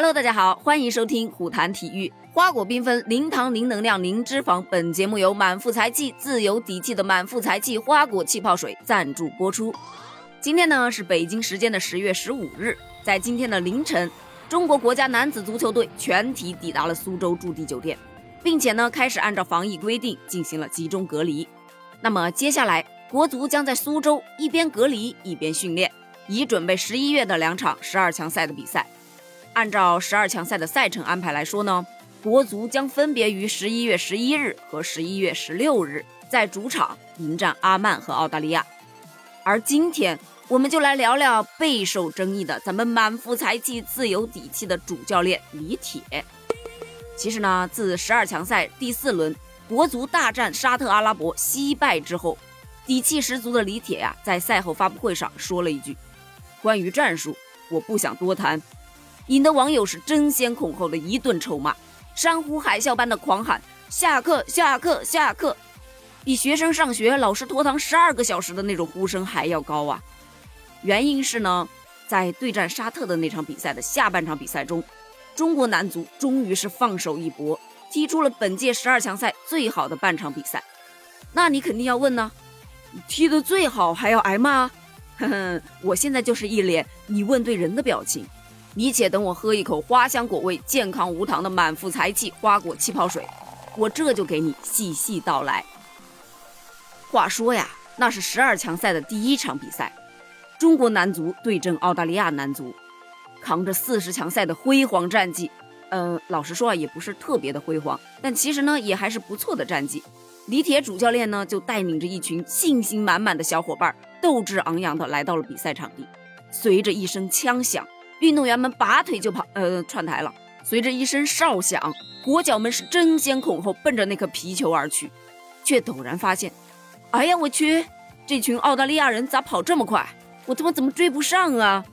Hello， 大家好，欢迎收听虎谈体育。花果缤纷，零糖零能量零脂肪。本节目由满腹才气自有底气的满腹才气花果气泡水赞助播出。今天呢是北京时间的10月15日，在今天的凌晨，中国国家男子足球队全体抵达了苏州驻地酒店，并且呢开始按照防疫规定进行了集中隔离。那么接下来，国足将在苏州一边隔离一边训练，以准备11月的2场12强赛的比赛。按照12强赛的赛程安排来说呢，国足将分别于11月11日和11月16日在主场迎战阿曼和澳大利亚。而今天我们就来聊聊备受争议的咱们满腹才气自有底气的主教练李铁。其实呢，自12强赛第4轮国足大战沙特阿拉伯惜败之后，底气十足的李铁呀，在赛后发布会上说了一句：关于战术我不想多谈，引得网友是争先恐后的一顿臭骂，山呼海啸般的狂喊下课下课下课，比学生上学老师拖堂12个小时的那种呼声还要高啊。原因是呢，在对战沙特的那场比赛的下半场比赛中，中国男足终于是放手一搏，踢出了本届12强赛最好的半场比赛。那你肯定要问呢，踢得最好还要挨骂啊？呵呵，我现在就是一脸你问对人的表情。你且等我喝一口花香果味健康无糖的满腹才气花果气泡水，我这就给你细细道来。话说呀，那是12强赛的第1场比赛，中国男足对阵澳大利亚男足，扛着40强赛的辉煌战绩，老实说啊，也不是特别的辉煌，但其实呢也还是不错的战绩。李铁主教练呢就带领着一群信心满满的小伙伴，斗志昂扬的来到了比赛场地。随着一声枪响，运动员们拔腿就跑，串台了。随着一声哨响，国脚们是争先恐后奔着那颗皮球而去，却陡然发现，哎呀我去，这群澳大利亚人咋跑这么快？我他妈怎么追不上啊？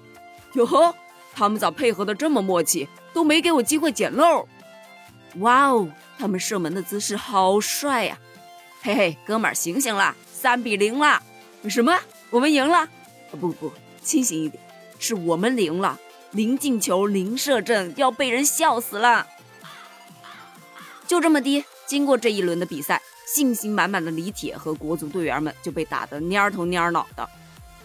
哟呵，他们咋配合得这么默契，都没给我机会捡漏。哇哦，他们射门的姿势好帅呀！嘿嘿，哥们儿醒醒啦，3-0啦！什么？我们赢了？不，清醒一点，是我们赢了。零进球零射正，要被人笑死了。就这么低，经过这一轮的比赛，信心满满的李铁和国足队员们就被打得蔫头蔫脑的，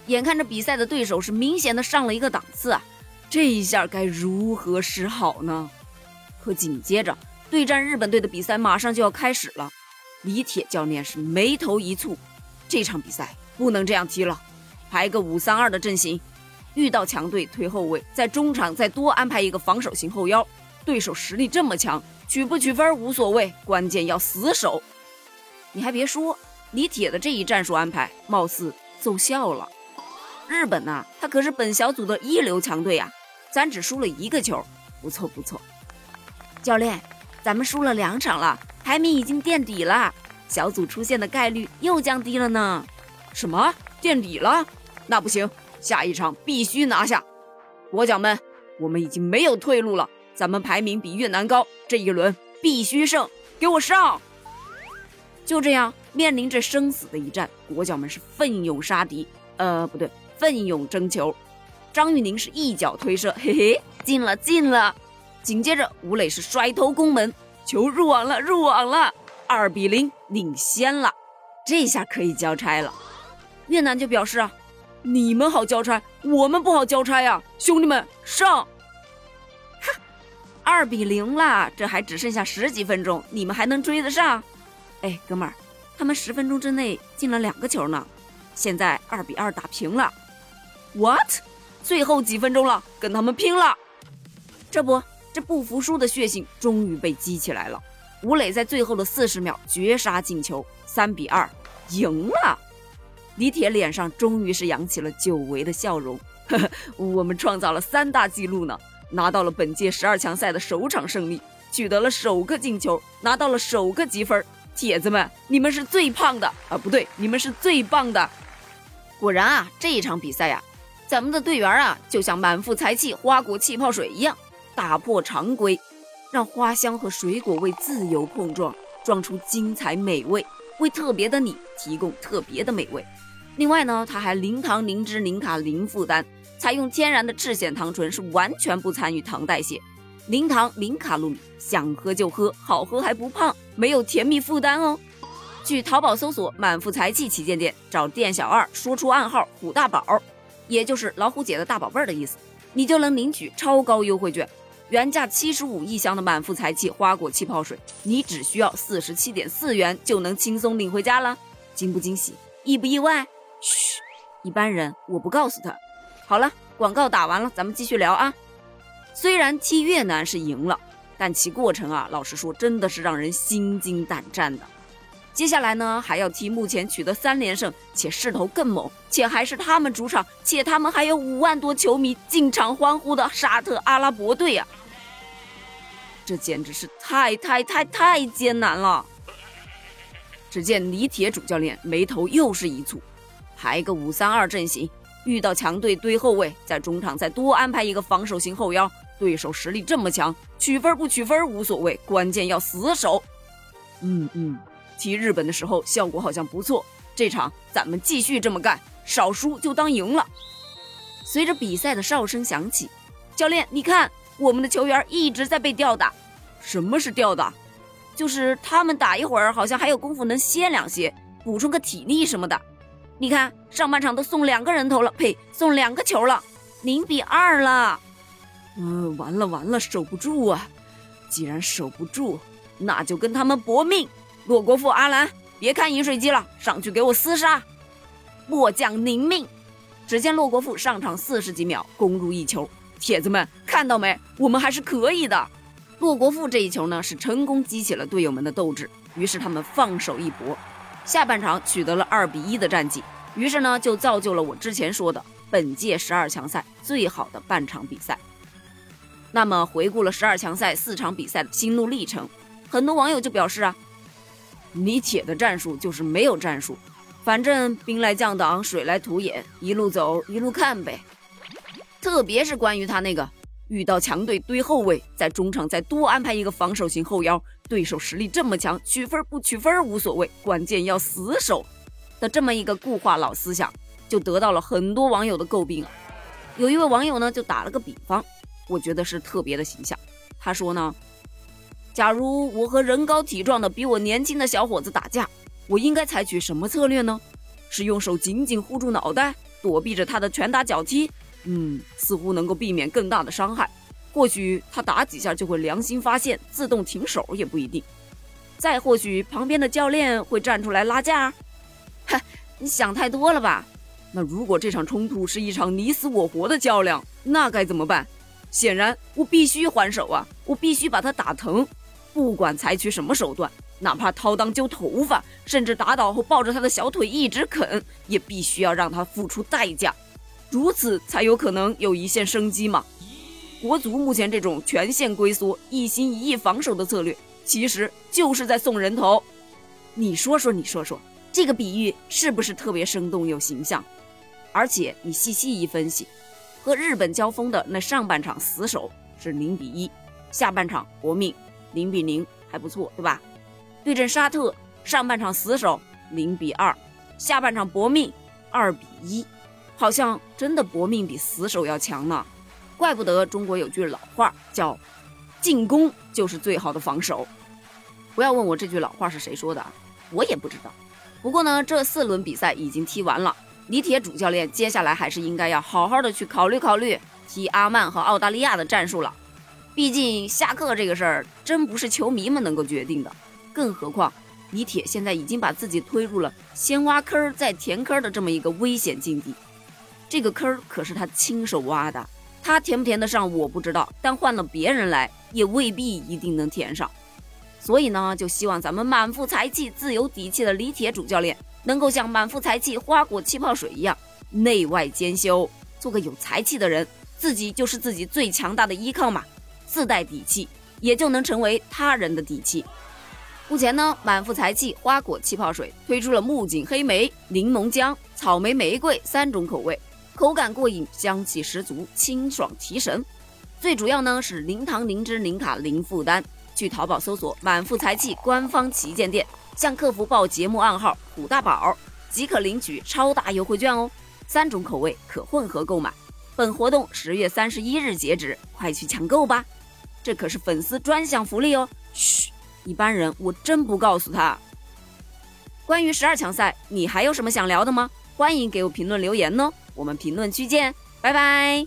眼看着比赛的对手是明显的上了一个档次啊，这一下该如何是好呢？可紧接着对战日本队的比赛马上就要开始了，李铁教练是眉头一蹙，这场比赛不能这样踢了，排个5-3-2的阵型，遇到强队推后卫，在中场再多安排一个防守型后腰，对手实力这么强，取不取分无所谓，关键要死守。你还别说，李铁的这一战术安排貌似奏效了。日本啊，他可是本小组的1流强队啊，咱只输了1个球，不错不错。教练，咱们输了2场了，排名已经垫底了，小组出线的概率又降低了呢。什么？垫底了？那不行，下一场必须拿下。国脚们，我们已经没有退路了，咱们排名比越南高，这一轮必须胜，给我上！就这样，面临着生死的一战，国脚们是奋勇杀敌，奋勇争球。张玉宁是一脚推射，嘿嘿，进了。紧接着吴磊是甩头攻门，球入网了，2-0领先了。这下可以交差了。越南就表示啊，你们好交差，我们不好交差呀，兄弟们上！哈，2-0啦，这还只剩下10几分钟，你们还能追得上？哎，哥们儿，他们10分钟之内进了2个球呢，现在2-2打平了。What？ 最后几分钟了，跟他们拼了！这不服输的血性终于被激起来了。吴磊在最后的40秒绝杀进球，3-2赢了。李铁脸上终于是扬起了久违的笑容，呵呵，我们创造了3大纪录呢，拿到了本届12强赛的首场胜利，取得了首个进球，拿到了首个积分，铁子们，你们是最胖的啊，不对，你们是最棒的。果然啊，这一场比赛呀，咱们的队员啊，就像满腹才气花果气泡水一样，打破常规，让花香和水果味自由碰撞，撞出精彩美味，为特别的你提供特别的美味。另外呢，它还零糖零脂零卡零负担，采用天然的赤藓糖醇，是完全不参与糖代谢，零糖零卡路里，想喝就喝，好喝还不胖，没有甜蜜负担哦。去淘宝搜索满腹才气旗舰店，找店小二说出暗号虎大宝，也就是老虎姐的大宝贝儿的意思，你就能领取超高优惠券，原价75亿箱的满腹才气花果气泡水，你只需要47.4元就能轻松领回家了。惊不惊喜，意不意外？嘘，一般人我不告诉他。好了，广告打完了，咱们继续聊啊。虽然踢越南是赢了，但其过程啊，老实说真的是让人心惊胆战的。接下来呢，还要踢目前取得3连胜，且势头更猛，且还是他们主场，且他们还有5万多球迷进场欢呼的沙特阿拉伯队啊，这简直是太艰难了。只见李铁主教练眉头又是一蹙，排个5-3-2阵型，遇到强队堆后卫，在中场再多安排一个防守型后腰，对手实力这么强，取分不取分无所谓，关键要死守。踢日本的时候效果好像不错，这场咱们继续这么干，少输就当赢了。随着比赛的哨声响起，教练，你看我们的球员一直在被吊打。什么是吊打？就是他们打一会儿好像还有功夫能歇2歇，补充个体力什么的。你看上半场都送2个人头了，呸，送2个球了，0-2了。完了，守不住啊。既然守不住，那就跟他们搏命。洛国富、阿兰，别看饮水机了，上去给我厮杀，末将您命。只见洛国富上场40几秒攻入1球，铁子们看到没，我们还是可以的。洛国富这一球呢，是成功激起了队友们的斗志，于是他们放手一搏，下半场取得了2-1的战绩，于是呢就造就了我之前说的本届12强赛最好的半场比赛。那么回顾了12强赛4场比赛的心路历程，很多网友就表示啊，李铁的战术就是没有战术，反正兵来将挡，水来土掩，一路走一路看呗。特别是关于他那个遇到强队堆后卫，在中场再多安排一个防守型后腰，对手实力这么强，取分不取分无所谓，关键要死守的这么一个固化老思想，就得到了很多网友的诟病了。有一位网友呢就打了个比方，我觉得是特别的形象。他说呢，假如我和人高体壮的比我年轻的小伙子打架，我应该采取什么策略呢？是用手紧紧护住脑袋，躲避着他的拳打脚踢，似乎能够避免更大的伤害，或许他打几下就会良心发现，自动停手也不一定，再或许旁边的教练会站出来拉架。你想太多了吧？那如果这场冲突是一场你死我活的较量，那该怎么办？显然我必须还手啊，我必须把他打疼，不管采取什么手段，哪怕掏裆揪头发，甚至打倒后抱着他的小腿一直啃，也必须要让他付出代价，如此才有可能有一线生机嘛。国足目前这种全线龟缩，一心一意防守的策略，其实就是在送人头。你说说这个比喻是不是特别生动有形象？而且你细细一分析，和日本交锋的那上半场死守是0-1，下半场搏命0-0，还不错对吧？对阵沙特上半场死守0-2，下半场搏命2-1，好像真的搏命比死守要强呢。怪不得中国有句老话叫进攻就是最好的防守。不要问我这句老话是谁说的，我也不知道。不过呢，这4轮比赛已经踢完了，李铁主教练接下来还是应该要好好的去考虑踢阿曼和澳大利亚的战术了。毕竟下课这个事儿真不是球迷们能够决定的，更何况李铁现在已经把自己推入了先挖坑再填坑的这么一个危险境地。这个坑可是他亲手挖的，他填不填得上我不知道，但换了别人来也未必一定能填上。所以呢，就希望咱们满腹才气自有底气的李铁主教练能够像满腹才气花果气泡水一样内外兼修，做个有才气的人，自己就是自己最强大的依靠嘛，自带底气也就能成为他人的底气。目前呢，满腹才气花果气泡水推出了木槿黑莓、柠檬姜、草莓玫瑰3种口味，口感过瘾，香气十足，清爽提神。最主要呢是零糖零脂零卡零负担。去淘宝搜索满腹才气官方旗舰店，向客服报节目暗号虎大宝即可领取超大优惠券哦，3种口味可混合购买。本活动10月31日截止，快去抢购吧。这可是粉丝专享福利哦！嘘，一般人我真不告诉他。关于12强赛，你还有什么想聊的吗？欢迎给我评论留言哦，我们评论区见，拜拜。